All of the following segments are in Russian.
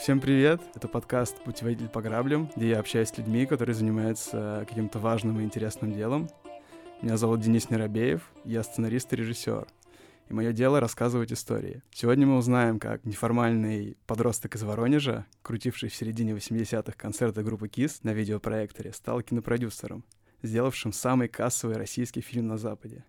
Всем привет! Это подкаст «Путеводитель по граблям», где я общаюсь с людьми, которые занимаются каким-то важным и интересным делом. Меня зовут Денис Неробеев, я сценарист и режиссер, и мое дело — рассказывать истории. Сегодня мы узнаем, как неформальный подросток из Воронежа, крутивший в середине 80-х концерты группы Kiss на видеопроекторе, стал кинопродюсером, сделавшим самый кассовый российский фильм на Западе.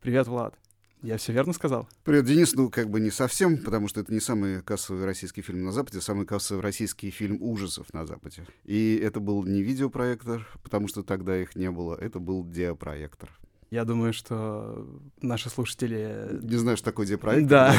Привет, Влад! Я все верно сказал? Привет, Денис. Ну, как бы не совсем, потому что это не самый кассовый российский фильм на Западе, а самый кассовый российский фильм ужасов на Западе. И это был не видеопроектор, потому что тогда их не было, это был диапроектор. Я думаю, что наши слушатели... Не знаю, что такое диапроектор. Да.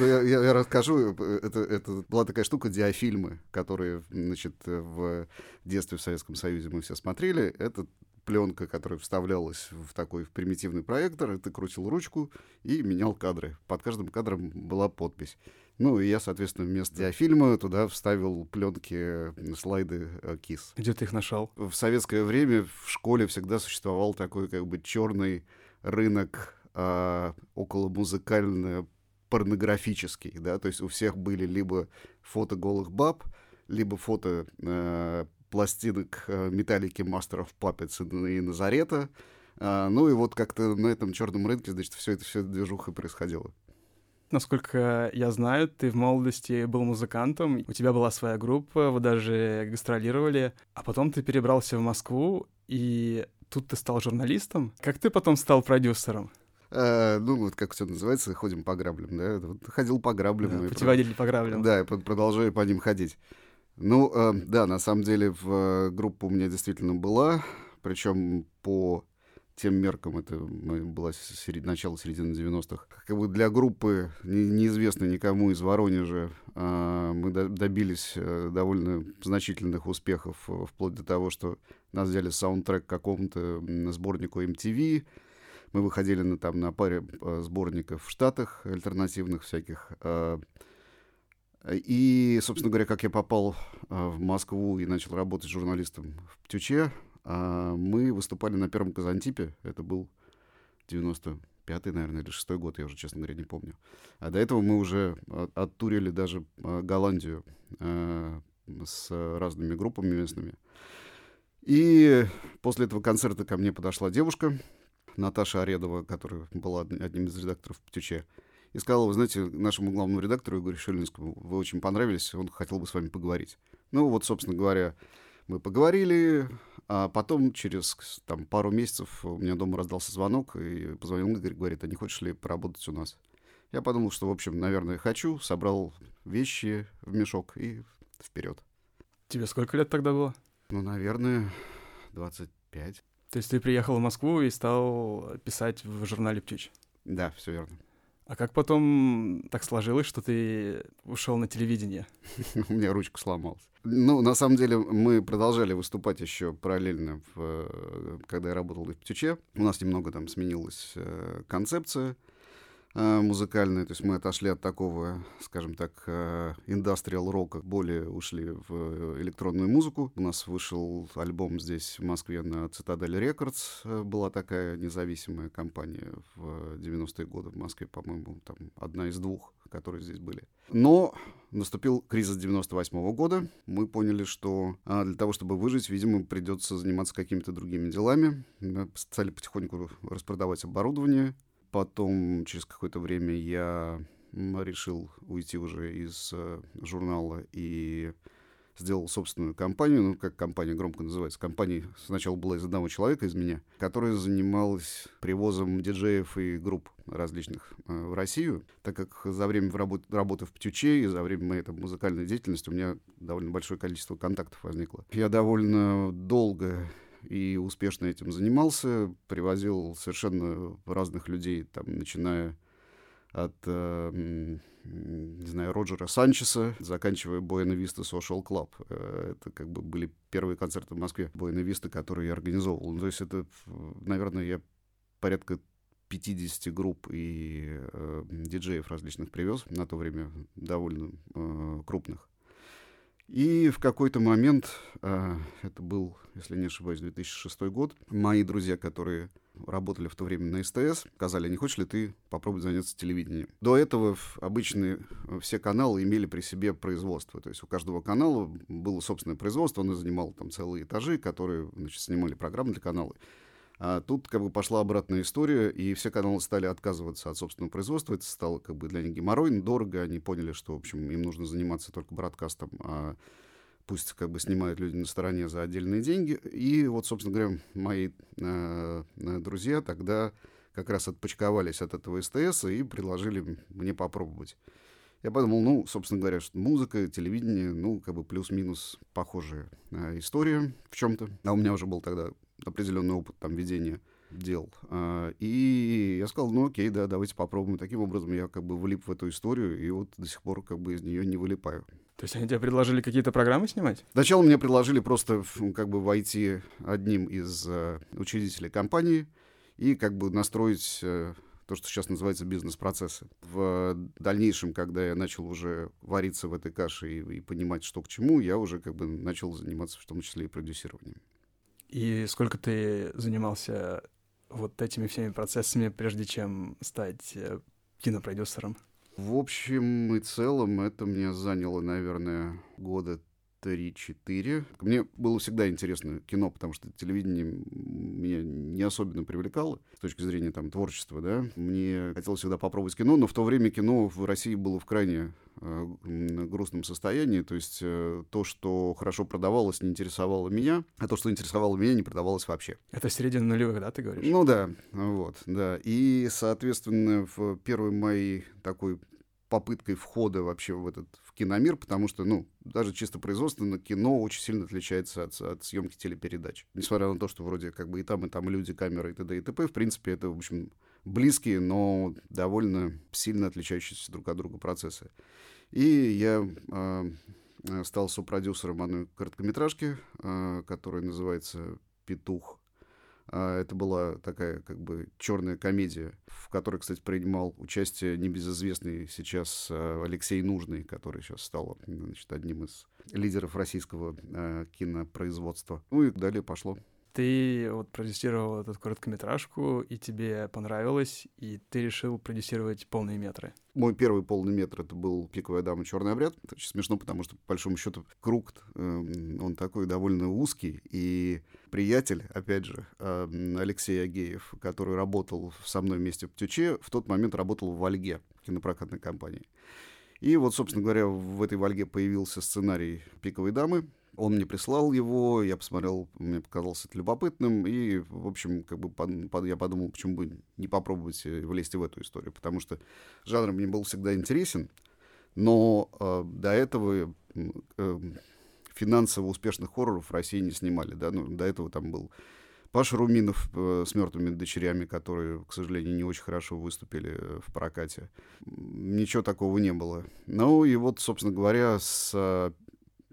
Но я расскажу. Это была такая штука, диафильмы, которые, значит, в детстве в Советском Союзе мы все смотрели. Это... пленка, которая вставлялась в такой примитивный проектор, ты крутил ручку и менял кадры. Под каждым кадром была подпись. Ну, и я, соответственно, вместо диафильма туда вставил пленки, слайды Kiss. Где ты их нашел? В советское время в школе всегда существовал такой как бы черный рынок околомузыкально-порнографический, да, то есть у всех были либо фото голых баб, либо фото... пластинок Metallica, Master of Puppets и Назарета. Ну и вот как-то на этом черном рынке, значит, всё это движуха происходило. Насколько я знаю, ты в молодости был музыкантом, у тебя была своя группа, вы даже гастролировали, а потом ты перебрался в Москву, и тут ты стал журналистом. Как ты потом стал продюсером? Ну, вот как все называется, ходим по граблям, да? Ходил по граблям. Да, путеводитель по граблям. Да, и продолжаю по ним ходить. Ну, да, на самом деле группа у меня действительно была, причем по тем меркам это было начало-середина 90-х. Как бы для группы, неизвестной никому из Воронежа, мы добились довольно значительных успехов, вплоть до того, что нас взяли саундтрек к какому-то сборнику MTV. Мы выходили на паре сборников в Штатах, альтернативных всяких. И, собственно говоря, как я попал в Москву и начал работать журналистом в Птюче, мы выступали на первом Казантипе. Это был 95-й, наверное, или 6-й год, я уже, честно говоря, не помню. А до этого мы уже оттурили даже Голландию с разными группами местными. И после этого концерта ко мне подошла девушка, Наташа Оредова, которая была одним из редакторов Птюче. И сказала, вы знаете, нашему главному редактору Игорю Шелинскому, вы очень понравились, он хотел бы с вами поговорить. Ну вот, собственно говоря, мы поговорили, а потом через пару месяцев у меня дома раздался звонок, и позвонил Игорь, говорит, а не хочешь ли поработать у нас? Я подумал, что, в общем, наверное, хочу, собрал вещи в мешок и вперед. Тебе сколько лет тогда было? Ну, наверное, 25. То есть ты приехал в Москву и стал писать в журнале «Птичь»? Да, все верно. А как потом так сложилось, что ты ушел на телевидение? У меня ручка сломалась. Ну, на самом деле, мы продолжали выступать еще параллельно, когда я работал в Птюче. У нас немного сменилась концепция музыкальная. То есть мы отошли от такого, скажем так, индастриал-рока, более ушли в электронную музыку. У нас вышел альбом здесь, в Москве, на «Цитадель Рекордс». Была такая независимая компания в 90-е годы в Москве, по-моему, одна из двух, которые здесь были. Но наступил кризис 98-го года. Мы поняли, что для того, чтобы выжить, видимо, придется заниматься какими-то другими делами. Мы стали потихоньку распродавать оборудование. Потом, через какое-то время, я решил уйти уже из журнала и сделал собственную компанию. Ну, как компания громко называется. Компания сначала была из одного человека, из меня, которая занималась привозом диджеев и групп различных в Россию. Так как за время работы в Птюче и за время моей музыкальной деятельности у меня довольно большое количество контактов возникло. Я довольно долго... и успешно этим занимался, привозил совершенно разных людей, начиная от, не знаю, Роджера Санчеса, заканчивая Буэна Виста Сошиал Клаб. Это как бы были первые концерты в Москве Буэна Виста, которые я организовывал. Ну, то есть это, наверное, я порядка 50 групп и диджеев различных привез, на то время довольно крупных. И в какой-то момент, это был, если не ошибаюсь, 2006 год, мои друзья, которые работали в то время на СТС, сказали, не хочешь ли ты попробовать заняться телевидением. До этого обычные все каналы имели при себе производство, то есть у каждого канала было собственное производство, оно занимало там целые этажи, которые, значит, снимали программы для канала. А тут как бы пошла обратная история, и все каналы стали отказываться от собственного производства, это стало как бы для них геморройно, дорого, они поняли, что, в общем, им нужно заниматься только бродкастом, а пусть как бы снимают люди на стороне за отдельные деньги. И вот, собственно говоря, мои друзья тогда как раз отпочковались от этого СТС и предложили мне попробовать. Я подумал, ну, собственно говоря, что музыка, телевидение, ну, как бы плюс-минус похожая история в чем-то. А у меня уже был тогда определенный опыт там ведения дел. И я сказал, ну, окей, да, давайте попробуем. Таким образом я как бы влип в эту историю, и вот до сих пор как бы из нее не вылипаю. То есть они тебе предложили какие-то программы снимать? Сначала мне предложили просто как бы войти одним из учредителей компании и как бы настроить то, что сейчас называется бизнес-процессы. В дальнейшем, когда я начал уже вариться в этой каше и понимать, что к чему, я уже как бы начал заниматься в том числе и продюсированием. И сколько ты занимался вот этими всеми процессами, прежде чем стать кинопродюсером? В общем и целом это мне заняло, наверное, года 3-4. Мне было всегда интересно кино, потому что телевидение меня не особенно привлекало с точки зрения там, творчества. Да? Мне хотелось всегда попробовать кино, но в то время кино в России было в крайне грустном состоянии. То есть то, что хорошо продавалось, не интересовало меня, а то, что интересовало меня, не продавалось вообще. Это середина нулевых, да, ты говоришь? Ну да, вот, да. И, соответственно, в первой моей такой попыткой входа вообще в этот в киномир, потому что, ну, даже чисто производственно кино очень сильно отличается от съемки телепередач. Несмотря на то, что вроде как бы и там люди, камеры и т.д. и т.п., в принципе, это, в общем, близкие, но довольно сильно отличающиеся друг от друга процессы. И я стал сопродюсером одной короткометражки, которая называется «Петух». Это была такая как бы черная комедия, в которой, кстати, принимал участие небезызвестный сейчас Алексей Нужный, который сейчас стал, значит, одним из лидеров российского кинопроизводства. Ну и далее пошло. Ты вот продюсировал эту короткометражку, и тебе понравилось, и ты решил продюсировать полные метры. Мой первый полный метр — это был «Пиковая дама. Черный обряд». Это очень смешно, потому что, по большому счету, круг, он такой довольно узкий, и приятель, опять же, Алексей Агеев, который работал со мной вместе в «Птюче», в тот момент работал в «Вольге», в кинопрокатной компании. И вот, собственно говоря, в этой «Вольге» появился сценарий «Пиковой дамы». Он мне прислал его, я посмотрел, мне показалось это любопытным, и, в общем, как бы я подумал, почему бы не попробовать влезть в эту историю, потому что жанр мне был всегда интересен, но до этого финансово успешных хорроров в России не снимали, да, ну, до этого там был Паша Руминов с «Мертвыми дочерями», которые, к сожалению, не очень хорошо выступили в прокате, ничего такого не было, ну, и вот, собственно говоря, с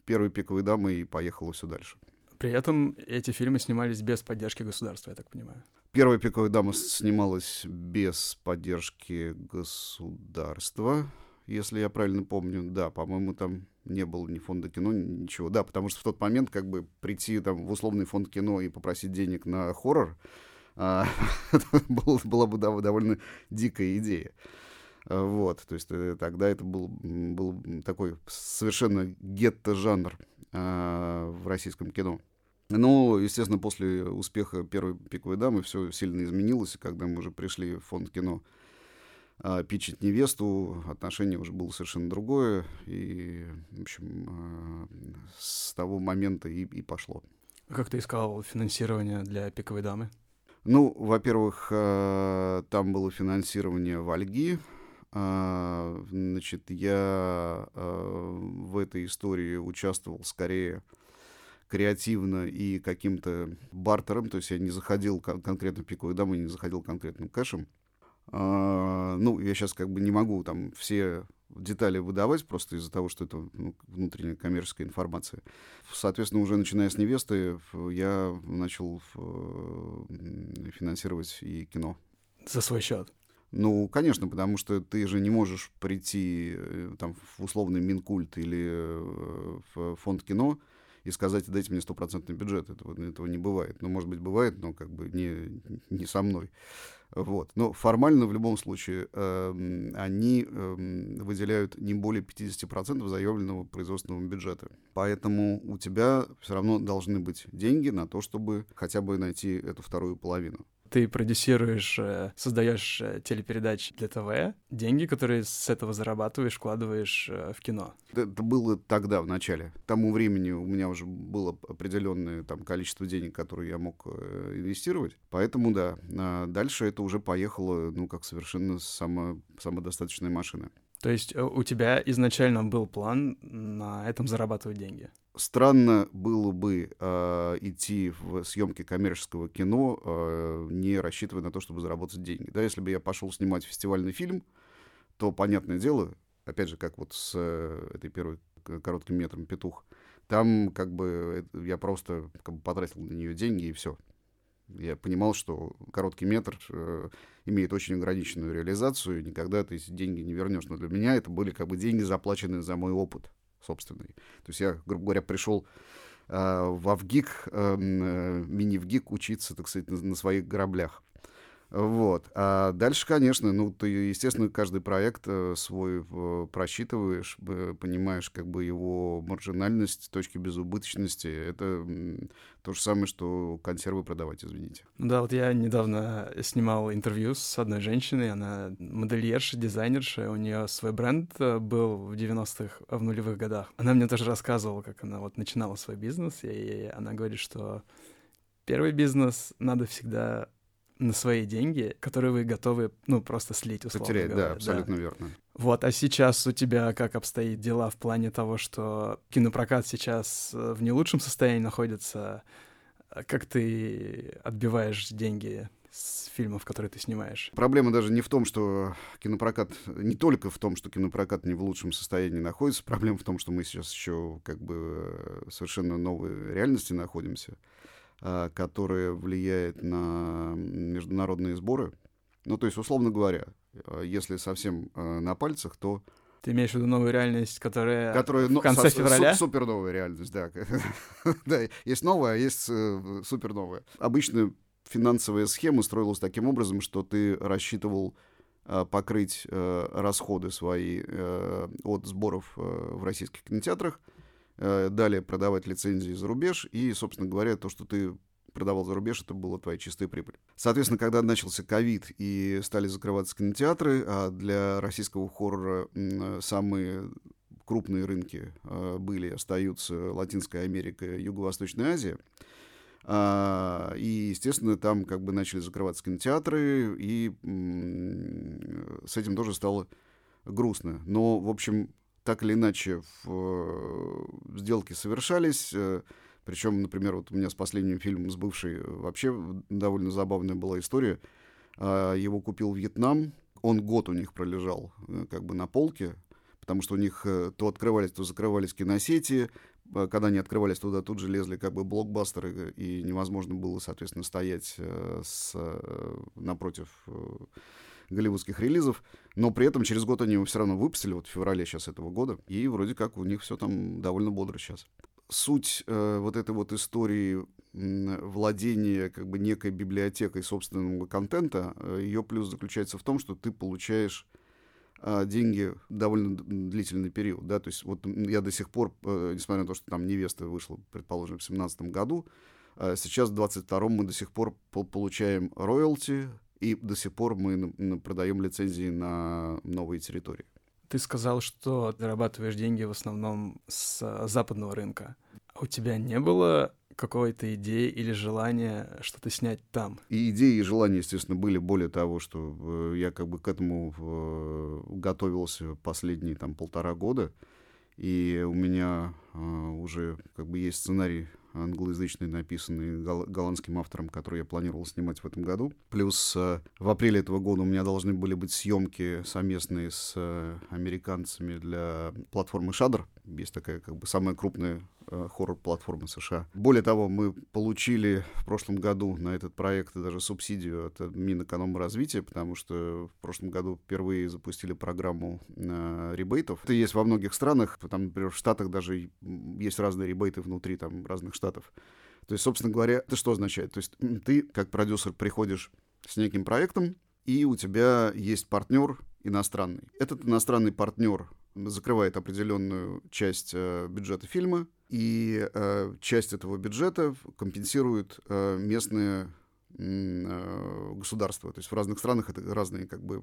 первой «Пиковой дамы» и поехало все дальше. При этом эти фильмы снимались без поддержки государства, я так понимаю. Первая «Пиковая дама» снималась без поддержки государства, если я правильно помню. Да, по-моему, там не было ни фонда кино, ничего. Да, потому что в тот момент как бы прийти там, в условный фонд кино и попросить денег на хоррор была бы довольно дикая идея. Вот, то есть тогда это был такой совершенно гетто-жанр в российском кино. Но, естественно, после успеха первой «Пиковой дамы» все сильно изменилось, и когда мы уже пришли в фонд кино пичить «Невесту», отношение уже было совершенно другое, и, в общем, с того момента и пошло. А как ты искал финансирование для «Пиковой дамы»? Ну, во-первых, там было финансирование «Вольги». Значит, я в этой истории участвовал скорее креативно и каким-то бартером, то есть я не заходил конкретно в «Пиковую даму», не заходил конкретным кэшем. Ну, я сейчас как бы не могу там все детали выдавать просто из-за того, что это, ну, внутренняя коммерческая информация. Соответственно, уже начиная с «Невесты» я начал финансировать и кино. За свой счет? Ну, конечно, потому что ты же не можешь прийти там, в условный Минкульт или в фонд кино и сказать, дайте мне 100% бюджет. Этого не бывает. Ну, может быть, бывает, но как бы не со мной. Вот. Но формально, в любом случае, они выделяют не более 50% заявленного производственного бюджета. Поэтому у тебя все равно должны быть деньги на то, чтобы хотя бы найти эту вторую половину. Ты продюсируешь, создаешь телепередачи для ТВ, деньги, которые с этого зарабатываешь, вкладываешь в кино. Это было тогда, в начале. К тому времени у меня уже было определенное там количество денег, которые я мог инвестировать. Поэтому, да, дальше это уже поехало, ну, как совершенно самодостаточная машина. То есть у тебя изначально был план на этом зарабатывать деньги? Странно было бы идти в съемки коммерческого кино, не рассчитывая на то, чтобы заработать деньги. Да, если бы я пошел снимать фестивальный фильм, то, понятное дело, опять же, как вот с этой первой коротким метром «Петух», там как бы я просто потратил на нее деньги, и все. Я понимал, что короткий метр имеет очень ограниченную реализацию, никогда ты деньги не вернешь. Но для меня это были как бы деньги, заплаченные за мой опыт собственный. То есть я, грубо говоря, пришел во ВГИК, мини-ВГИК учиться, так сказать, на своих граблях. Вот. А дальше, конечно, ну, ты, естественно, каждый проект свой просчитываешь, понимаешь как бы его маржинальность, точки безубыточности. Это то же самое, что консервы продавать, извините. Да, вот я недавно снимал интервью с одной женщиной, она модельерша, дизайнерша, у нее свой бренд был в 90-х, в нулевых годах. Она мне тоже рассказывала, как она вот начинала свой бизнес, и она говорит, что первый бизнес надо всегда... на свои деньги, которые вы готовы, ну, просто слить, условно потерять, говоря. Да, абсолютно да. Верно. Вот, а сейчас у тебя как обстоят дела в плане того, что кинопрокат сейчас в не лучшем состоянии находится? Как ты отбиваешь деньги с фильмов, которые ты снимаешь? Проблема даже не в том, что кинопрокат... Не только в том, что кинопрокат не в лучшем состоянии находится. Проблема в том, что мы сейчас еще как бы в совершенно новой реальности находимся, которая влияет на международные сборы. Ну, то есть, условно говоря, если совсем на пальцах, то... Ты имеешь в виду новую реальность, которая в конце февраля? Суперновая реальность, да. Да. Есть новая, а есть суперновая. Обычно финансовая схема строилась таким образом, что ты рассчитывал покрыть расходы свои от сборов в российских кинотеатрах, далее продавать лицензии за рубеж, и, собственно говоря, то, что ты продавал за рубеж, это была твоя чистая прибыль. Соответственно, когда начался ковид и стали закрываться кинотеатры, а для российского хоррора самые крупные рынки были и остаются Латинская Америка, Юго-Восточная Азия, и, естественно, там как бы начали закрываться кинотеатры, и с этим тоже стало грустно. Но, в общем, так или иначе, сделки совершались. Причем, например, вот у меня с последним фильмом «С бывшей» вообще довольно забавная была история. Его купил Вьетнам. Он год у них пролежал как бы на полке, потому что у них то открывались, то закрывались киносети. Когда они открывались, туда тут же лезли как бы блокбастеры, и невозможно было, соответственно, стоять напротив голливудских релизов, но при этом через год они его все равно выпустили, вот в феврале сейчас этого года, и вроде как у них все там довольно бодро сейчас. Суть вот этой вот истории владения как бы некой библиотекой собственного контента, ее плюс заключается в том, что ты получаешь деньги довольно длительный период, да, то есть вот я до сих пор, несмотря на то, что там «Невеста» вышла, предположим, в 2017 году, сейчас в 2022 мы до сих пор получаем роялти, и до сих пор мы продаем лицензии на новые территории. Ты сказал, что зарабатываешь деньги в основном с западного рынка. А у тебя не было какой-то идеи или желания что-то снять там? И идеи, и желания, естественно, были. Более того, что я как бы к этому готовился последние там, 1,5 года. И у меня уже как бы есть сценарий англоязычный, написанный голландским автором, который я планировал снимать в этом году. Плюс в апреле этого года у меня должны были быть съемки совместные с американцами для платформы Shudder. Есть такая, как бы, самая крупная хоррор-платформа США. Более того, мы получили в прошлом году на этот проект даже субсидию от Минэкономразвития, потому что в прошлом году впервые запустили программу ребейтов. Это есть во многих странах, там, например, в Штатах даже есть разные ребейты внутри там, разных штатов. То есть, собственно говоря, это что означает? То есть ты, как продюсер, приходишь с неким проектом, и у тебя есть партнер иностранный. Этот иностранный партнер закрывает определенную часть бюджета фильма, и часть этого бюджета компенсирует местные государства. То есть в разных странах это разные как бы,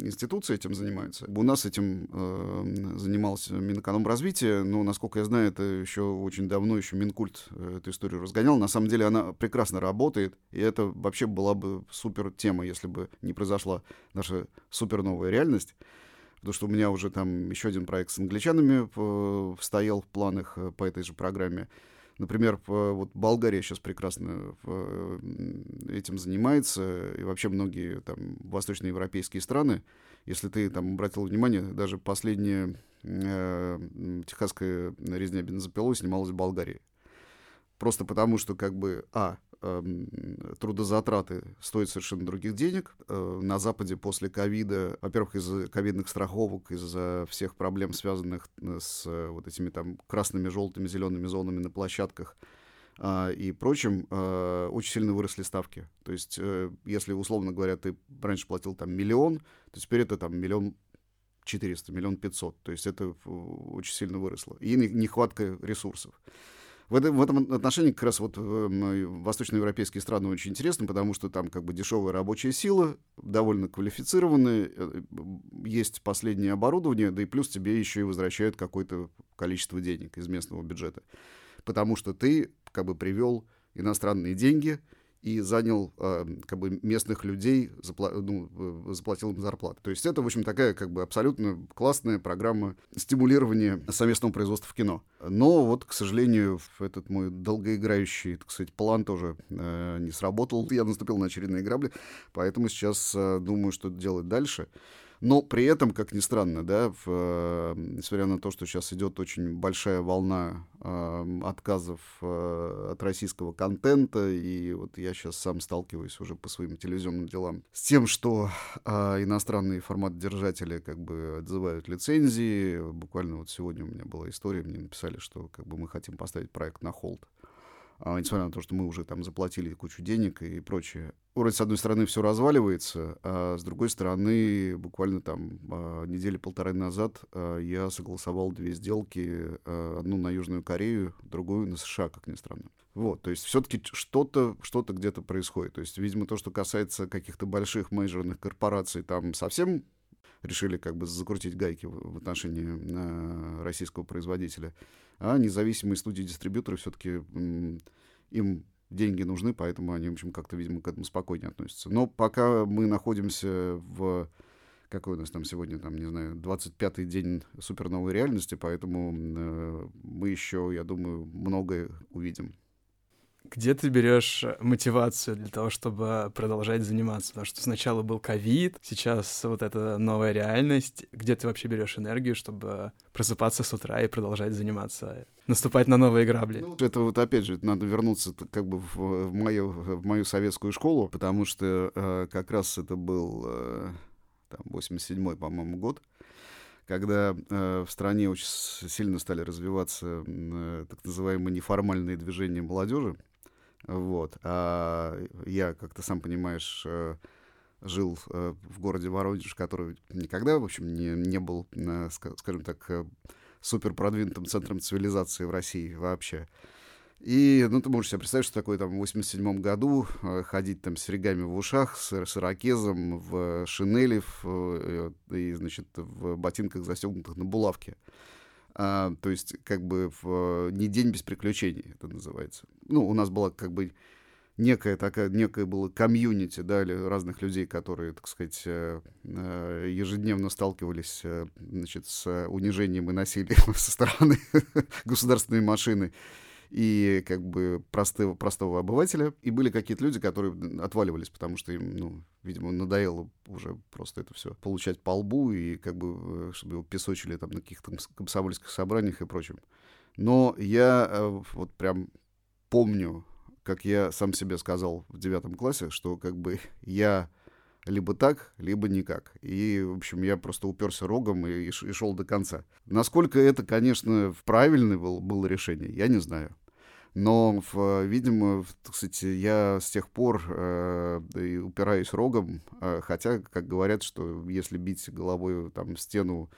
институции этим занимаются. У нас этим занимался Минэкономразвитие, но, насколько я знаю, это еще очень давно, еще Минкульт эту историю разгонял. На самом деле она прекрасно работает, и это вообще была бы супер тема, если бы не произошла наша суперновая реальность. Потому что у меня уже там еще один проект с англичанами стоял в планах по этой же программе. Например, вот Болгария сейчас прекрасно этим занимается, и вообще многие там восточноевропейские страны, если ты там обратил внимание, даже последняя техасская резня бензопилой снималась в Болгарии. Просто потому, что как бы, трудозатраты стоят совершенно других денег. На Западе после ковида, во-первых, из-за ковидных страховок, из-за всех проблем, связанных с вот этими там красными, желтыми, зелеными зонами на площадках и прочим, очень сильно выросли ставки. То есть, если, условно говоря, ты раньше платил там 1 000 000, то теперь это там 1 400 000, 1 500 000. То есть это очень сильно выросло. И нехватка ресурсов. В этом отношении как раз вот восточноевропейские страны очень интересны, потому что там как бы дешевая рабочая сила, довольно квалифицированные, есть последнее оборудование, да и плюс тебе еще и возвращают какое-то количество денег из местного бюджета, потому что ты как бы привел иностранные деньги и занял как бы местных людей, заплатил им зарплату. То есть это, в общем, такая как бы абсолютно классная программа стимулирования совместного производства в кино. Но вот, к сожалению, этот мой долгоиграющий, так сказать, план тоже не сработал. Я наступил на очередные грабли, поэтому сейчас думаю, что делать дальше. Но при этом, как ни странно, да, несмотря на то, что сейчас идет очень большая волна отказов от российского контента, и вот я сейчас сам сталкиваюсь уже по своим телевизионным делам с тем, что иностранные форматодержатели как бы отзывают лицензии. Буквально вот сегодня у меня была история, мне написали, что как бы мы хотим поставить проект на холд. Несмотря на то, что мы уже там заплатили кучу денег и прочее. Вроде, с одной стороны, все разваливается, а с другой стороны, буквально там недели 1.5 назад я согласовал 2 сделки, одну на Южную Корею, другую на США, как ни странно. Вот, то есть все-таки что-то где-то происходит. То есть, видимо, то, что касается каких-то больших мейджорных корпораций, там совсем решили как бы закрутить гайки в отношении российского производителя. А независимые студии-дистрибьюторы все-таки им деньги нужны, поэтому они, в общем, как-то, видимо, к этому спокойнее относятся. Но пока мы находимся в... Какой у нас там сегодня, там, не знаю, 25-й день суперновой реальности, поэтому мы еще, я думаю, многое увидим. Где ты берешь мотивацию для того, чтобы продолжать заниматься? Потому что сначала был ковид, сейчас вот эта новая реальность. Где ты вообще берешь энергию, чтобы просыпаться с утра и продолжать заниматься, наступать на новые грабли? Ну, это вот опять же, надо вернуться как бы в мою советскую школу, потому что как раз это был 87-й, по-моему, год, когда в стране очень сильно стали развиваться так называемые неформальные движения молодежи. Вот. А я, как ты сам понимаешь, жил в городе Воронеж, который никогда, в общем, не был, скажем так, суперпродвинутым центром цивилизации в России вообще. И, ну, ты можешь себе представить, что такое там в 87-м году ходить там с серьгами в ушах, с ирокезом, в шинели и, значит, в ботинках, застегнутых на булавке. То есть, как бы, не день без приключений, это называется. Ну, у нас была, как бы, некое было комьюнити, да, разных людей, которые, так сказать, ежедневно сталкивались, значит, с унижением и насилием со стороны государственной машины. и как бы простого обывателя. И были какие-то люди, которые отваливались, потому что им, ну, видимо, надоело уже просто это все получать по лбу и как бы, чтобы его песочили там на каких-то комсомольских собраниях и прочем. Но я вот прям помню, как я сам себе сказал в 9 классе, что как бы я либо так, либо никак. И, в общем, я просто уперся рогом и шел до конца. Насколько это, конечно, правильное было решение, я не знаю. Но, видимо, кстати, я с тех пор упираюсь рогом, хотя, как говорят, что если бить головой там, в стену,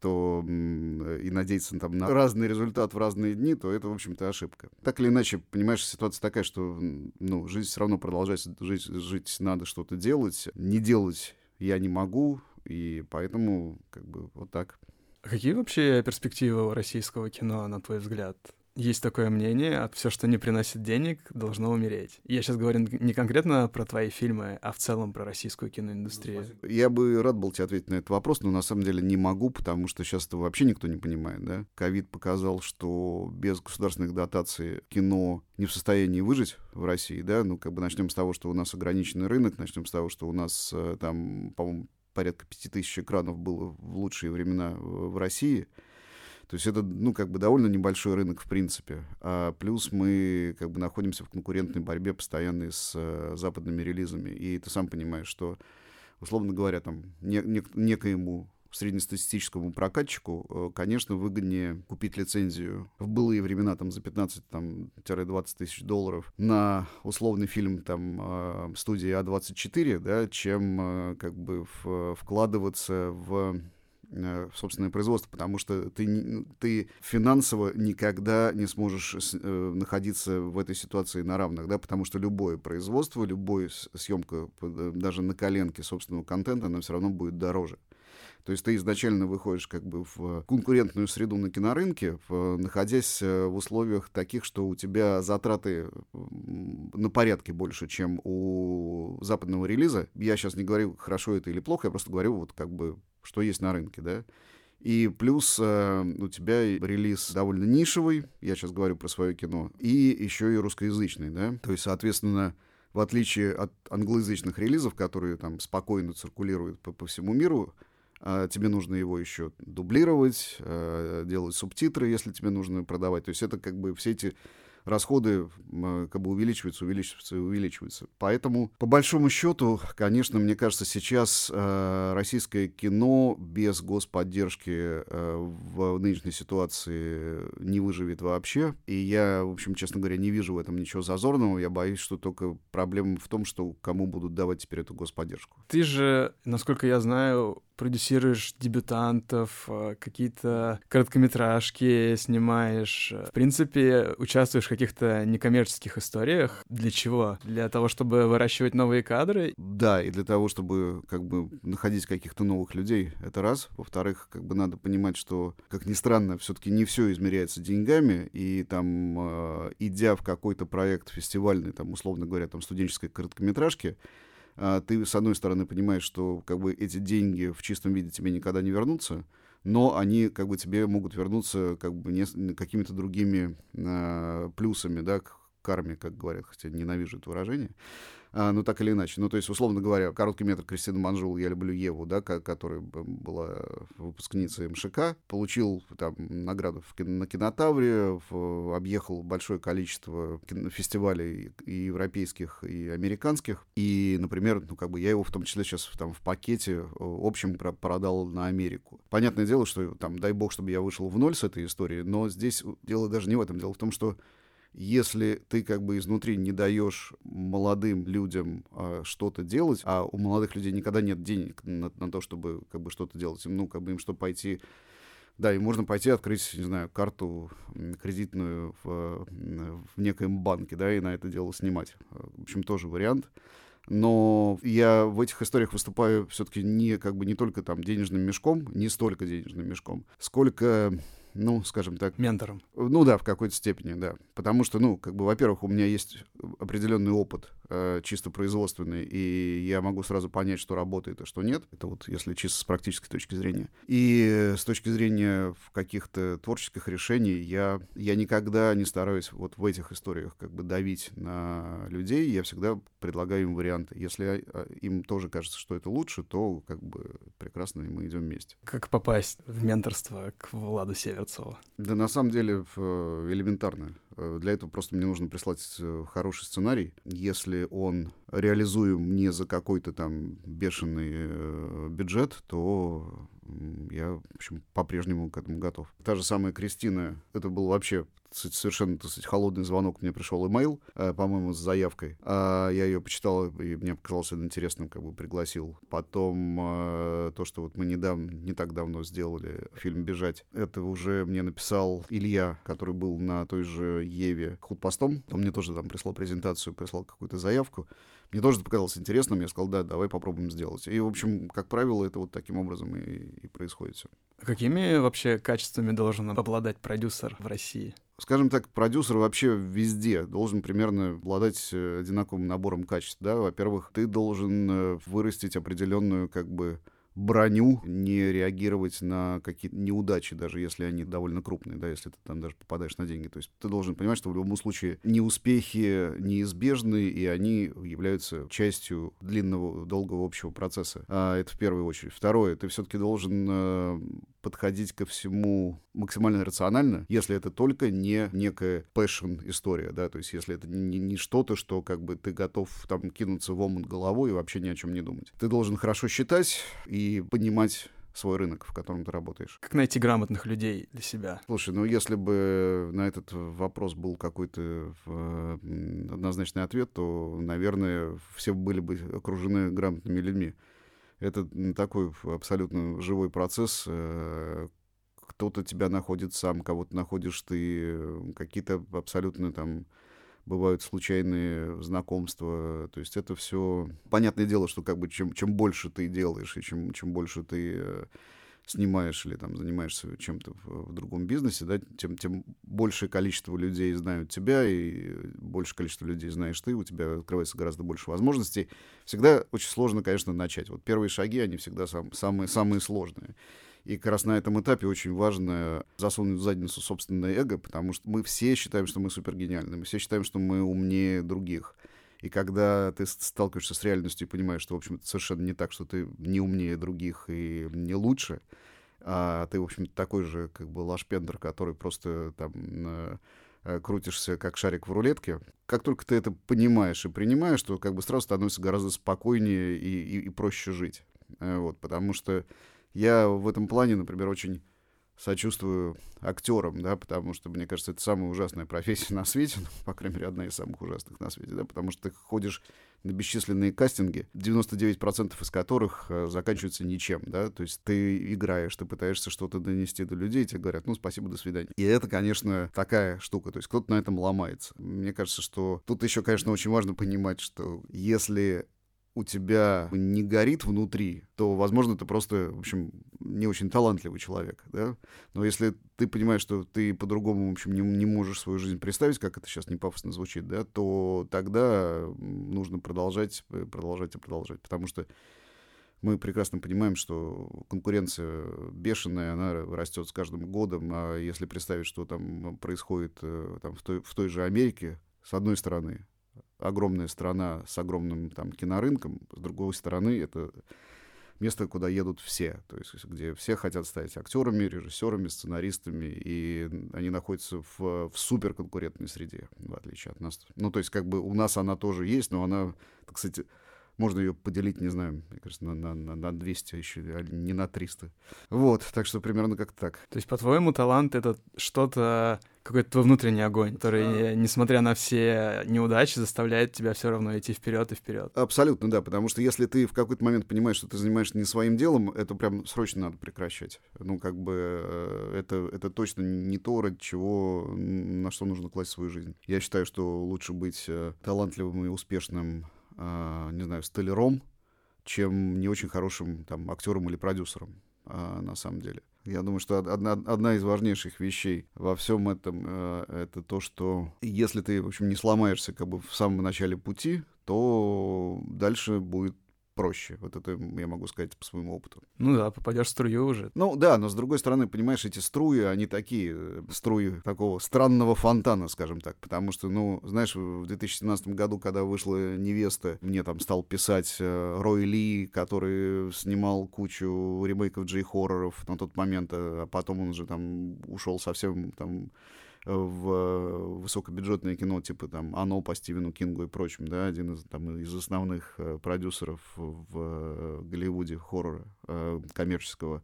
то и надеяться там, на разный результат в разные дни, то это, в общем-то, ошибка. Так или иначе, понимаешь, ситуация такая, что ну, жизнь все равно продолжается, жить надо что-то делать. Не делать я не могу, и поэтому как бы вот так. А какие вообще перспективы у российского кино, на твой взгляд? Есть такое мнение, от все, что не приносит денег, должно умереть. Я сейчас говорю не конкретно про твои фильмы, а в целом про российскую киноиндустрию. Я бы рад был тебе ответить на этот вопрос, но на самом деле не могу, потому что сейчас этого вообще никто не понимает, да? Ковид показал, что без государственных дотаций кино не в состоянии выжить в России, да? Ну, как бы начнем с того, что у нас ограниченный рынок, начнем с того, что у нас там, по-моему, порядка 5000 экранов было в лучшие времена в России. То есть это, ну, как бы довольно небольшой рынок в принципе. А плюс мы как бы находимся в конкурентной борьбе постоянной с западными релизами. И ты сам понимаешь, что, условно говоря, там, некоему среднестатистическому прокатчику, конечно, выгоднее купить лицензию в былые времена там, за 15-20 тысяч долларов на условный фильм там, студии А24, да, чем как бы вкладываться в собственное производство, потому что ты финансово никогда не сможешь находиться в этой ситуации на равных, да, потому что любое производство, любая съемка, даже на коленке собственного контента, она все равно будет дороже. То есть ты изначально выходишь как бы в конкурентную среду на кинорынке, находясь в условиях таких, что у тебя затраты на порядке больше, чем у западного релиза. Я сейчас не говорю, хорошо это или плохо, я просто говорю вот как бы что есть на рынке, да. И плюс у тебя релиз довольно нишевый, я сейчас говорю про свое кино, и еще и русскоязычный, да. То есть, соответственно, в отличие от англоязычных релизов, которые там спокойно циркулируют по всему миру, тебе нужно его еще дублировать, делать субтитры, если тебе нужно продавать. То есть это как бы все эти расходы как бы увеличиваются. Поэтому, по большому счету, конечно, мне кажется, сейчас российское кино без господдержки в нынешней ситуации не выживет вообще. И я, в общем, честно говоря, не вижу в этом ничего зазорного. Я боюсь, что только проблема в том, что кому будут давать теперь эту господдержку. Ты же, насколько я знаю, продюсируешь дебютантов, какие-то короткометражки снимаешь. В принципе, участвуешь в каких-то некоммерческих историях. Для чего? Для того, чтобы выращивать новые кадры? Да, и для того, чтобы как бы находить каких-то новых людей. Это раз. Во-вторых, как бы надо понимать, что, как ни странно, все-таки не все измеряется деньгами. И там, идя в какой-то проект фестивальный, там, условно говоря, там, студенческой короткометражки, ты, с одной стороны, понимаешь, что как бы, эти деньги в чистом виде тебе никогда не вернутся, но они как бы, тебе могут вернуться как бы, какими-то другими плюсами, да, к карме, как говорят, хотя ненавижу это выражение, но так или иначе. Ну, то есть, условно говоря, короткий метр Кристины Манжул «Я люблю Еву», да, которая была выпускницей МШК, получил там, награду на Кинотавре, объехал большое количество фестивалей и европейских, и американских. И, например, ну, как бы я его в том числе сейчас там, в пакете общем продал на Америку. Понятное дело, что там, дай бог, чтобы я вышел в ноль с этой истории, но здесь дело даже не в этом. Дело в том, что если ты как бы изнутри не даешь молодым людям что-то делать, а у молодых людей никогда нет денег на то, чтобы как бы, что-то делать, им, ну, как бы им что пойти... Да, и можно пойти открыть, не знаю, карту кредитную в некоем банке, да, и на это дело снимать. В общем, тоже вариант. Но я в этих историях выступаю все-таки не, как бы, не только там, денежным мешком, не столько денежным мешком, сколько... ну, скажем так... Ментором. Ну да, в какой-то степени, да. Потому что, ну, как бы, во-первых, у меня есть определенный опыт, чисто производственный, и я могу сразу понять, что работает, а что нет. Это вот если чисто с практической точки зрения. И с точки зрения каких-то творческих решений я никогда не стараюсь вот в этих историях как бы давить на людей. Я всегда предлагаю им варианты. Если им тоже кажется, что это лучше, то как бы прекрасно, и мы идем вместе. Как попасть в менторство к Владу Северцеву? Да на самом деле элементарно. Для этого просто мне нужно прислать хороший сценарий. Если он реализуем не за какой-то там бешеный бюджет, то я, в общем, по-прежнему к этому готов. Та же самая Кристина, это был вообще совершенно, так сказать, холодный звонок. Мне пришел имейл, по-моему, с заявкой. Я ее почитал, и мне показалось это интересным, как бы пригласил. Потом то, что вот мы не так давно сделали фильм «Бежать», это уже мне написал Илья, который был на той же Еве худпостом. Он мне тоже там прислал презентацию, прислал какую-то заявку. Мне тоже это показалось интересным. Я сказал, да, давай попробуем сделать. И, в общем, как правило, это вот таким образом и происходит все. А какими вообще качествами должен обладать продюсер в России? Скажем так, продюсер вообще везде должен примерно обладать одинаковым набором качеств. Да? Во-первых, ты должен вырастить определенную как бы броню, не реагировать на какие-то неудачи, даже если они довольно крупные, да, если ты там даже попадаешь на деньги. То есть ты должен понимать, что в любом случае неуспехи неизбежны, и они являются частью длинного, долгого общего процесса. Это в первую очередь. Второе, ты все-таки должен подходить ко всему максимально рационально, если это только не некая пэшн-история, да, то есть если это не что-то, что как бы ты готов там кинуться в омут головой и вообще ни о чем не думать. Ты должен хорошо считать и понимать свой рынок, в котором ты работаешь. Как найти грамотных людей для себя? Слушай, ну если бы на этот вопрос был какой-то однозначный ответ, то, наверное, все были бы окружены грамотными людьми. Это такой абсолютно живой процесс. Кто-то тебя находит сам, кого-то находишь ты, какие-то абсолютно там... Бывают случайные знакомства. То есть это все... Понятное дело, что как бы чем больше ты делаешь, и чем больше ты снимаешь или там занимаешься чем-то в другом бизнесе, да, тем большее количество людей знают тебя, и большее количество людей знаешь ты, у тебя открывается гораздо больше возможностей. Всегда очень сложно, конечно, начать. Вот первые шаги, они всегда самые сложные. И как раз на этом этапе очень важно засунуть в задницу собственное эго, потому что мы все считаем, что мы супергениальны, мы все считаем, что мы умнее других. И когда ты сталкиваешься с реальностью и понимаешь, что, в общем-то, совершенно не так, что ты не умнее других и не лучше, а ты, в общем-то, такой же как бы лашпендер, который просто там... крутишься как шарик в рулетке. Как только ты это понимаешь и принимаешь, то как бы сразу становится гораздо спокойнее и проще жить. Вот, потому что я в этом плане, например, очень сочувствую актерам, да, потому что, мне кажется, это самая ужасная профессия на свете, ну, по крайней мере, одна из самых ужасных на свете, да, потому что ты ходишь на бесчисленные кастинги, 99% из которых заканчиваются ничем, да, то есть ты играешь, ты пытаешься что-то донести до людей, тебе говорят, ну, спасибо, до свидания. И это, конечно, такая штука, то есть кто-то на этом ломается. Мне кажется, что тут еще, конечно, очень важно понимать, что если у тебя не горит внутри, то, возможно, ты просто, в общем, не очень талантливый человек, да? Но если ты понимаешь, что ты по-другому, в общем, не можешь свою жизнь представить, как это сейчас не пафосно звучит, да, то тогда нужно продолжать, потому что мы прекрасно понимаем, что конкуренция бешеная, она растет с каждым годом, а если представить, что там происходит там, в той же Америке, с одной стороны, огромная страна с огромным там кинорынком, с другой стороны, это место, куда едут все, то есть где все хотят стать актерами, режиссерами, сценаристами, и они находятся в суперконкурентной среде, в отличие от нас. Ну, то есть как бы у нас она тоже есть, но она, так сказать, можно ее поделить, не знаю, мне кажется, на 200 еще, а не на 300. Вот, так что примерно как-то так. То есть, по-твоему, талант — это что-то, какой-то твой внутренний огонь, который, несмотря на все неудачи, заставляет тебя все равно идти вперед и вперед. Абсолютно, да, потому что если ты в какой-то момент понимаешь, что ты занимаешься не своим делом, это прям срочно надо прекращать. Ну, как бы это точно не то, ради чего, на что нужно класть свою жизнь. Я считаю, что лучше быть талантливым и успешным, не знаю, столяром, чем не очень хорошим там актером или продюсером. на самом деле. Я думаю, что одна из важнейших вещей во всем этом это то, что если ты, в общем, не сломаешься как бы в самом начале пути, то дальше будет проще. Вот это я могу сказать по своему опыту. Ну да, попадешь в струю уже. Ну да, но с другой стороны, понимаешь, эти струи, они такие, струи такого странного фонтана, скажем так. Потому что, ну, знаешь, в 2017 году, когда вышла «Невеста», мне там стал писать Рой Ли, который снимал кучу ремейков джей-хорроров на тот момент, а потом он же там ушел совсем там в высокобюджетное кино, типа там «Оно» по Стивену Кингу и прочим, да, один из, там, из основных продюсеров в Голливуде хоррора коммерческого.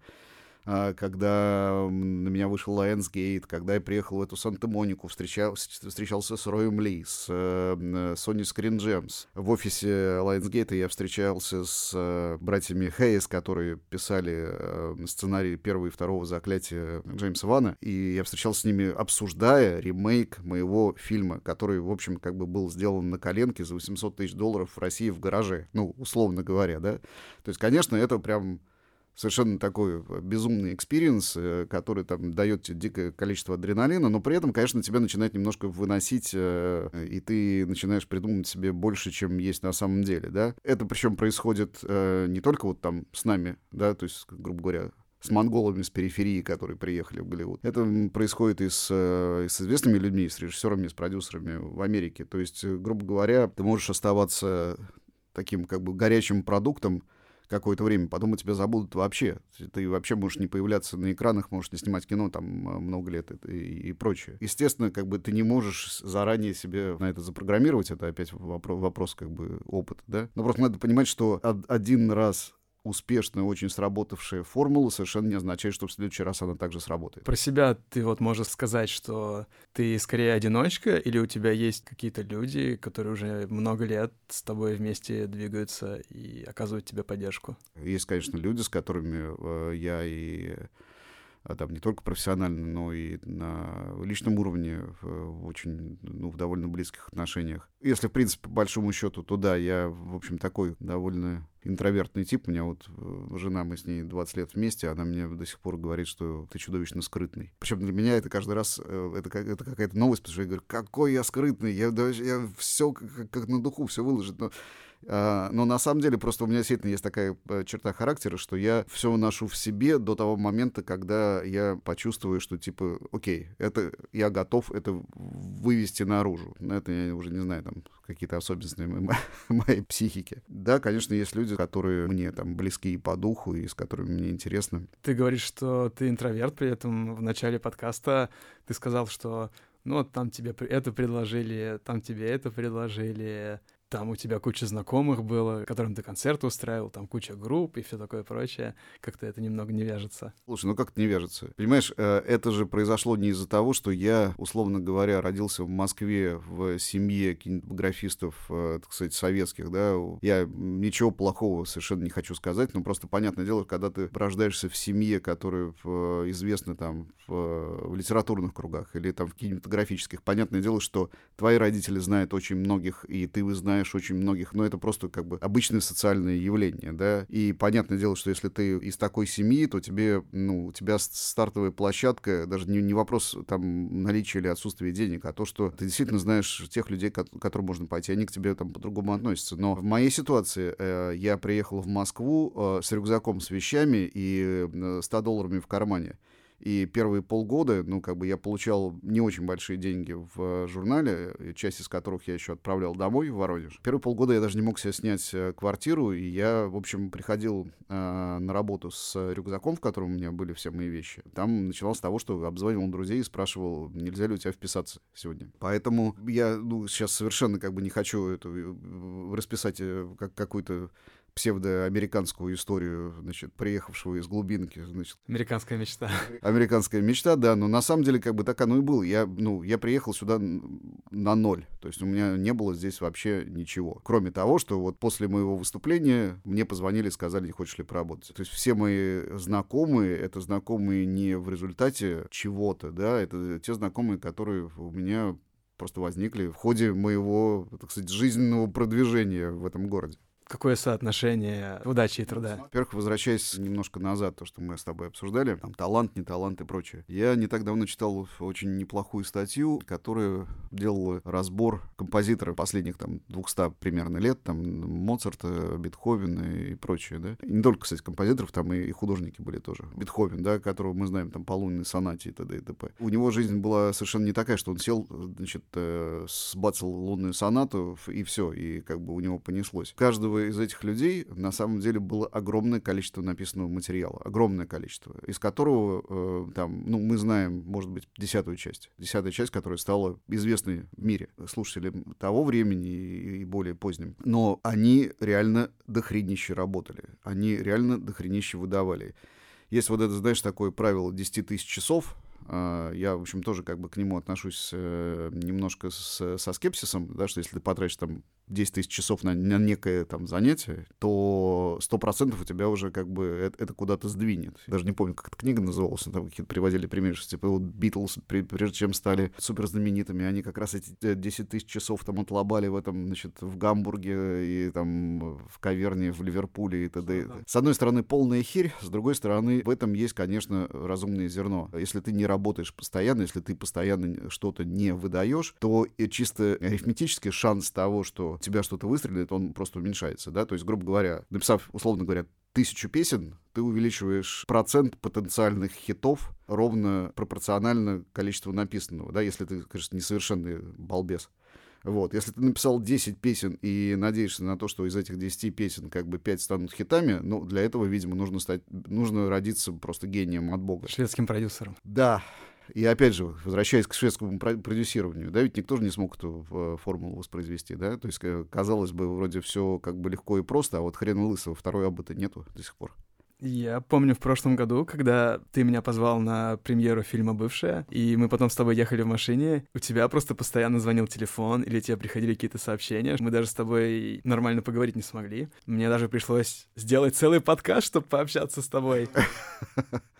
Когда на меня вышел Lionsgate, когда я приехал в эту Санта-Монику, встречался с Роем Ли, с Sony Screen Gems. В офисе Lionsgate я встречался с братьями Хейс, которые писали сценарий первого и второго «Заклятия» Джеймса Вана, и я встречался с ними, обсуждая ремейк моего фильма, который, в общем, как бы был сделан на коленке за $800 тысяч в России в гараже, ну, условно говоря, да. То есть, конечно, это прям совершенно такой безумный экспириенс, который там дает тебе дикое количество адреналина, но при этом, конечно, тебя начинает немножко выносить, и ты начинаешь придумывать себе больше, чем есть на самом деле, да. Это причем происходит не только вот там с нами, да, то есть, грубо говоря, с монголами с периферии, которые приехали в Голливуд. Это происходит и с известными людьми, и с режиссерами, и с продюсерами в Америке. То есть, грубо говоря, ты можешь оставаться таким как бы горячим продуктом какое-то время, потом у тебя забудут вообще. Ты вообще можешь не появляться на экранах, можешь не снимать кино там много лет и прочее. Естественно, как бы ты не можешь заранее себе на это запрограммировать, это опять вопрос как бы опыта, да? Но просто надо понимать, что один раз успешная, очень сработавшая формула совершенно не означает, что в следующий раз она также сработает. Про себя ты вот можешь сказать, что ты скорее одиночка, или у тебя есть какие-то люди, которые уже много лет с тобой вместе двигаются и оказывают тебе поддержку? Есть, конечно, люди, с которыми я и там не только профессионально, но и на личном уровне в очень, ну, в довольно близких отношениях. Если, в принципе, по большому счету, то да, я, в общем, такой довольно интровертный тип. У меня вот жена, мы с ней 20 лет вместе, она мне до сих пор говорит, что ты чудовищно скрытный. Причем для меня это каждый раз, это какая-то новость, потому что я говорю, какой я скрытный, я все как на духу, все выложу. Но на самом деле просто у меня действительно есть такая черта характера, что я все ношу в себе до того момента, когда я почувствую, что типа, окей, это я готов это вывести наружу. Это я уже не знаю, там какие-то особенности моей психики. Да, конечно, есть люди, которые мне там близки и по духу, и с которыми мне интересно. Ты говоришь, что ты интроверт, при этом в начале подкаста ты сказал, что ну там тебе это предложили, там тебе это предложили. Там у тебя куча знакомых было, которым ты концерты устраивал, там куча групп и все такое прочее. Как-то это немного не вяжется. Слушай, ну как-то не вяжется. Понимаешь, это же произошло не из-за того, что я, условно говоря, родился в Москве в семье кинематографистов, так сказать, советских, да. Я ничего плохого совершенно не хочу сказать, но просто понятное дело, когда ты рождаешься в семье, которая известна там в литературных кругах или там в кинематографических, понятное дело, что твои родители знают очень многих, и ты знаешь очень многих, но это просто как бы обычное социальное явление, да, и понятное дело, что если ты из такой семьи, то тебе, ну, у тебя стартовая площадка, даже не вопрос там наличия или отсутствия денег, а то, что ты действительно знаешь тех людей, к которым можно пойти, они к тебе там по-другому относятся, но в моей ситуации я приехал в Москву с рюкзаком, с вещами и $100 в кармане. И первые полгода, ну, как бы я получал не очень большие деньги в журнале, часть из которых я еще отправлял домой в Воронеж. Первые полгода я даже не мог себе снять квартиру, и я, в общем, приходил на работу с рюкзаком, в котором у меня были все мои вещи. Там начиналось с того, что обзванивал друзей и спрашивал, нельзя ли у тебя вписаться сегодня. Поэтому я, ну, сейчас совершенно как бы не хочу расписать как какую-то псевдоамериканскую историю, значит, приехавшего из глубинки, значит. Американская мечта. Американская мечта, да, но на самом деле как бы так оно и было. Я приехал сюда на ноль, то есть у меня не было здесь вообще ничего. Кроме того, что вот после моего выступления мне позвонили, сказали, не хочешь ли поработать. То есть все мои знакомые, это знакомые не в результате чего-то, да, это те знакомые, которые у меня просто возникли в ходе моего, так сказать, жизненного продвижения в этом городе. какое соотношение удачи и труда? Во-первых, возвращаясь немножко назад, то, что мы с тобой обсуждали, там талант, не талант и прочее. Я не так давно читал очень неплохую статью, которая делала разбор композиторов последних там 200 примерно лет, там Моцарта, Бетховена и прочее, да. И не только, кстати, композиторов, там и художники были тоже. Бетховен, да, которого мы знаем там по лунной сонате и т.д. и т.п. У него жизнь была совершенно не такая, что он сел, значит, сбацал лунную сонату и все, и как бы у него понеслось. У каждого из этих людей на самом деле было огромное количество написанного материала, огромное количество, из которого там, ну, мы знаем, может быть, десятую часть, которая стала известной в мире слушателям того времени и более поздним. Но они реально дохренище работали, они реально дохренище выдавали. Есть вот это, знаешь, такое правило 10 тысяч часов. Я, в общем, тоже как бы к нему отношусь немножко со скепсисом, да, что если ты потратишь там 10 тысяч часов на некое там занятие, то 100% у тебя уже как бы это куда-то сдвинет. Даже не помню, как эта книга называлась, там какие-то приводили примеры, что типа вот Битлз, прежде чем стали суперзнаменитыми, они как раз эти 10 тысяч часов там отлобали в этом, значит, в Гамбурге и там в каверне в Ливерпуле и т.д. Да. С одной стороны, полная херь, с другой стороны, в этом есть, конечно, разумное зерно. Если ты не работаешь постоянно, если ты постоянно что-то не выдаешь, то чисто арифметически шанс того, что тебя что-то выстрелит, он просто уменьшается, да, то есть, грубо говоря, написав, условно говоря, 1000 песен, ты увеличиваешь процент потенциальных хитов ровно пропорционально количеству написанного, да, если ты, конечно, несовершенный балбес. Вот, если ты написал 10 песен и надеешься на то, что из этих 10 песен как бы 5 станут хитами, ну, для этого, видимо, нужно родиться просто гением от Бога. Шведским продюсером. Да. И опять же, возвращаясь к шведскому продюсированию, да, ведь никто же не смог эту формулу воспроизвести, да, то есть, казалось бы, вроде все как бы легко и просто, а вот хрена лысого, второй об-то нету до сих пор. Я помню в прошлом году, когда ты меня позвал на премьеру фильма «Бывшая», и мы потом с тобой ехали в машине, у тебя просто постоянно звонил телефон, или тебе приходили какие-то сообщения, мы даже с тобой нормально поговорить не смогли. Мне даже пришлось сделать целый подкаст, чтобы пообщаться с тобой.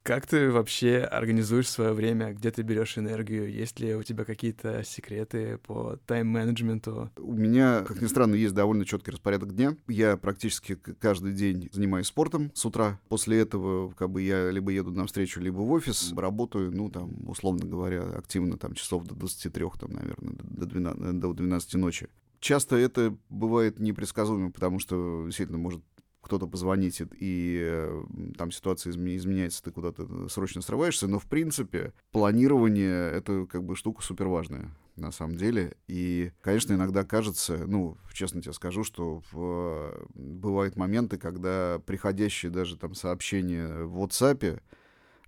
Как ты вообще организуешь свое время? Где ты берешь энергию? Есть ли у тебя какие-то секреты по тайм-менеджменту? У меня, как ни странно, есть довольно четкий распорядок дня. Я практически каждый день занимаюсь спортом с утра. После этого как бы я либо еду на встречу, либо в офис. Работаю, ну, там, условно говоря, активно там, часов до 23, там, наверное, до 12 ночи. Часто это бывает непредсказуемо, потому что действительно может кто-то позвонит, и там ситуация изменяется, ты куда-то срочно срываешься, но, в принципе, планирование — это как бы штука суперважная, на самом деле, и, конечно, иногда кажется, ну, честно тебе скажу, что бывают моменты, когда приходящие даже там сообщения в WhatsApp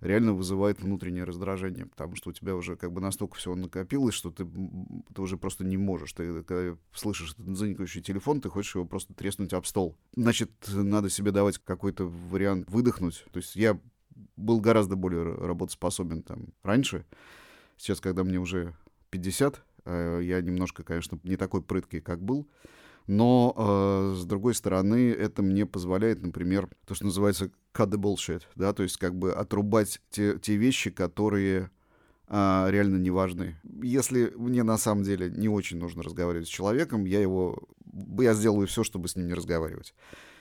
реально вызывает внутреннее раздражение, потому что у тебя уже как бы настолько всего накопилось, что ты уже просто не можешь. Ты, когда слышишь этот дзынькающий телефон, ты хочешь его просто треснуть об стол. Значит, надо себе давать какой-то вариант выдохнуть. То есть я был гораздо более работоспособен там раньше. Сейчас, когда мне уже 50, я немножко, конечно, не такой прыткий, как был. Но, с другой стороны, это мне позволяет, например, то, что называется cut the bullshit, да, то есть как бы отрубать те вещи, которые реально не важны. Если мне на самом деле не очень нужно разговаривать с человеком, я сделаю все, чтобы с ним не разговаривать.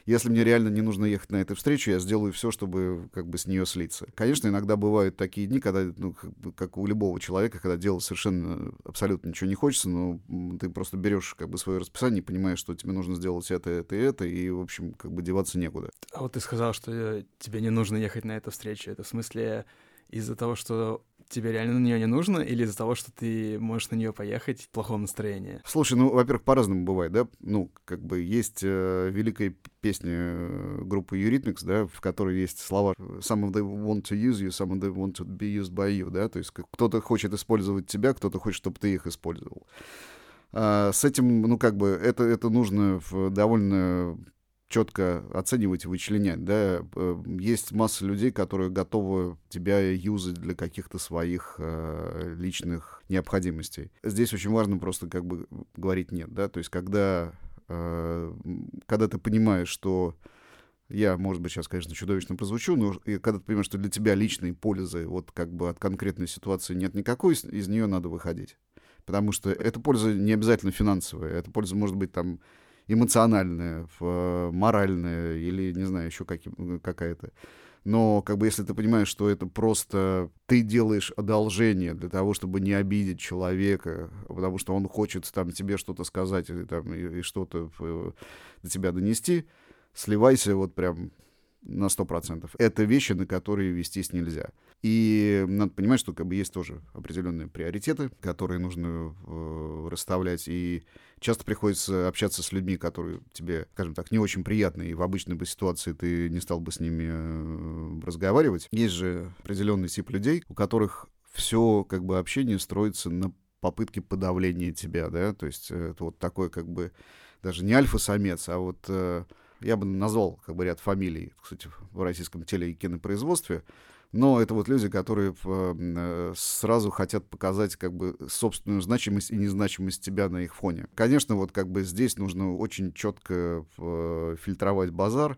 Если мне реально не нужно ехать на эту встречу, я сделаю все, чтобы как бы с нее слиться. Конечно, иногда бывают такие дни, когда, ну, как у любого человека, когда делать совершенно абсолютно ничего не хочется, но ты просто берешь как бы свое расписание и понимаешь, что тебе нужно сделать это, и, в общем, как бы деваться некуда. А вот ты сказал, что тебе не нужно ехать на эту встречу. Это в смысле из-за того, что тебе реально на нее не нужно, или из-за того, что ты можешь на нее поехать в плохом настроении? Слушай, ну, во-первых, по-разному бывает, да? Ну, как бы есть великая песня группы Eurythmics, да, в которой есть слова «Some of them want to use you, some of them want to be used by you», да? То есть кто-то хочет использовать тебя, кто-то хочет, чтобы ты их использовал. С этим, ну, как бы, это нужно довольно четко оценивать и вычленять, да, есть масса людей, которые готовы тебя юзать для каких-то своих личных необходимостей. Здесь очень важно просто как бы говорить «нет», да, то есть когда ты понимаешь, что я, может быть, сейчас, конечно, чудовищно прозвучу, но когда ты понимаешь, что для тебя личной пользы вот как бы от конкретной ситуации нет никакой, из нее надо выходить, потому что эта польза не обязательно финансовая, эта польза может быть там эмоциональная, моральная или, не знаю, еще какая-то. Но как бы если ты понимаешь, что это просто ты делаешь одолжение для того, чтобы не обидеть человека, потому что он хочет там тебе что-то сказать или там и что-то до тебя донести, сливайся вот прям на 100%. Это вещи, на которые вестись нельзя. И надо понимать, что как бы есть тоже определенные приоритеты, которые нужно расставлять. И часто приходится общаться с людьми, которые тебе, скажем так, не очень приятны, и в обычной бы ситуации ты не стал бы с ними разговаривать. Есть же определенный тип людей, у которых все как бы общение строится на попытке подавления тебя, да, то есть это вот такой как бы даже не альфа-самец, а вот... Я бы назвал как бы ряд фамилий, кстати, в российском теле- и кинопроизводстве, но это вот люди, которые сразу хотят показать как бы собственную значимость и незначимость тебя на их фоне. Конечно, вот как бы здесь нужно очень четко фильтровать базар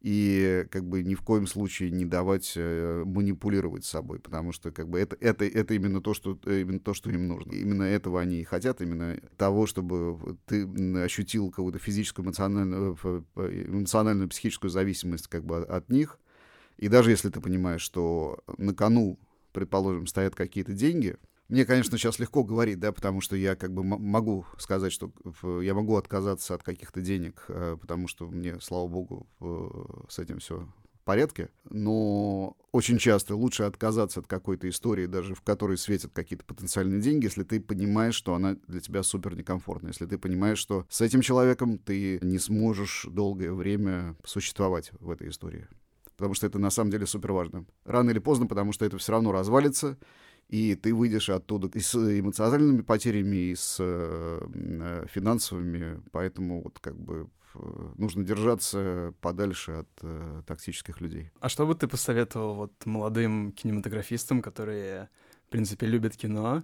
и как бы ни в коем случае не давать манипулировать собой, потому что как бы это именно то, что им нужно. Именно этого они и хотят, именно того, чтобы ты ощутил какую-то физическую, эмоциональную, психическую зависимость как бы от них. И даже если ты понимаешь, что на кону, предположим, стоят какие-то деньги, мне, конечно, сейчас легко говорить, да, потому что я как бы могу сказать, что я могу отказаться от каких-то денег, потому что мне, слава богу, с этим все в порядке. Но очень часто лучше отказаться от какой-то истории, даже в которой светят какие-то потенциальные деньги, если ты понимаешь, что она для тебя супер некомфортна, если ты понимаешь, что с этим человеком ты не сможешь долгое время существовать в этой истории. Потому что это на самом деле супер важно. Рано или поздно, потому что это все равно развалится, и ты выйдешь оттуда и с эмоциональными потерями, и с финансовыми, поэтому вот как бы нужно держаться подальше от токсических людей. А что бы ты посоветовал вот молодым кинематографистам, которые, в принципе, любят кино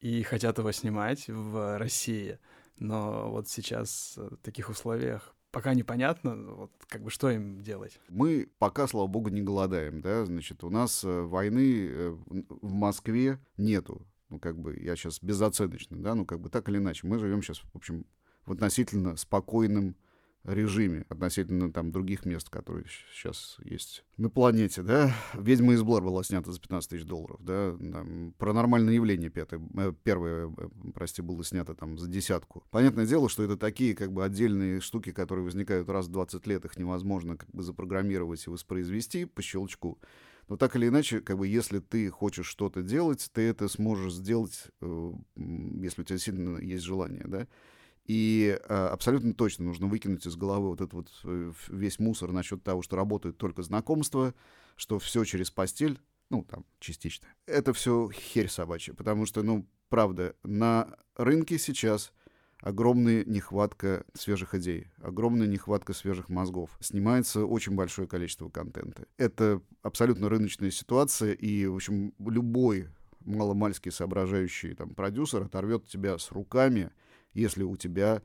и хотят его снимать в России, но вот сейчас в таких условиях пока непонятно, вот, как бы, что им делать? Мы пока, слава богу, не голодаем, да, значит, у нас войны в Москве нету, ну, как бы, я сейчас безоценочно, да, ну, как бы, так или иначе, мы живем сейчас, в общем, в относительно спокойном режиме, относительно, там, других мест, которые сейчас есть на планете, да, «Ведьма из Блэр» была снята за $15 тысяч, да, там, «Паранормальное явление» первое было снято, там, за десятку. Понятное дело, что это такие, как бы, отдельные штуки, которые возникают раз в 20 лет, их невозможно, как бы, запрограммировать и воспроизвести по щелчку. Но так или иначе, как бы, если ты хочешь что-то делать, ты это сможешь сделать, если у тебя сильно есть желание, да. И абсолютно точно нужно выкинуть из головы вот этот вот весь мусор насчет того, что работают только знакомства, что все через постель, ну, там, частично. Это все херь собачья, потому что, ну, правда, на рынке сейчас огромная нехватка свежих идей, огромная нехватка свежих мозгов. Снимается очень большое количество контента. Это абсолютно рыночная ситуация, и, в общем, любой маломальски соображающий там продюсер оторвет тебя с руками, если у тебя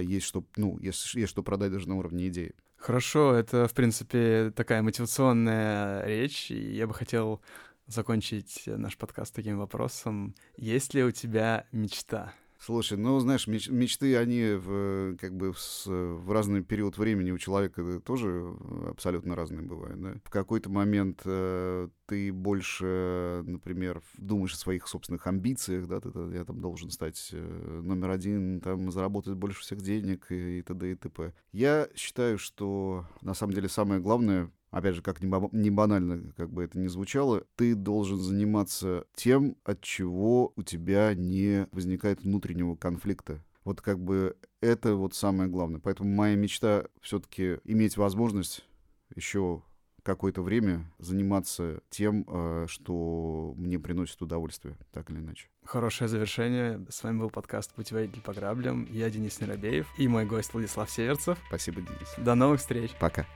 есть что, ну, есть что продать даже на уровне идеи. Хорошо, это, в принципе, такая мотивационная речь, и я бы хотел закончить наш подкаст таким вопросом. Есть ли у тебя мечта? Слушай, ну, знаешь, мечты, они в разный период времени у человека тоже абсолютно разные бывают, да? В какой-то момент ты больше, например, думаешь о своих собственных амбициях, да, я там должен стать номер 1, там, заработать больше всех денег и т.д. и т.п. Я считаю, что, на самом деле, самое главное, опять же, как не банально, как бы это ни звучало, ты должен заниматься тем, от чего у тебя не возникает внутреннего конфликта. Вот как бы это вот самое главное. Поэтому моя мечта все-таки иметь возможность еще какое-то время заниматься тем, что мне приносит удовольствие, так или иначе. Хорошее завершение. С вами был подкаст «Путеводитель по граблям». Я Денис Неробеев и мой гость Владислав Северцев. Спасибо, Денис. До новых встреч. Пока.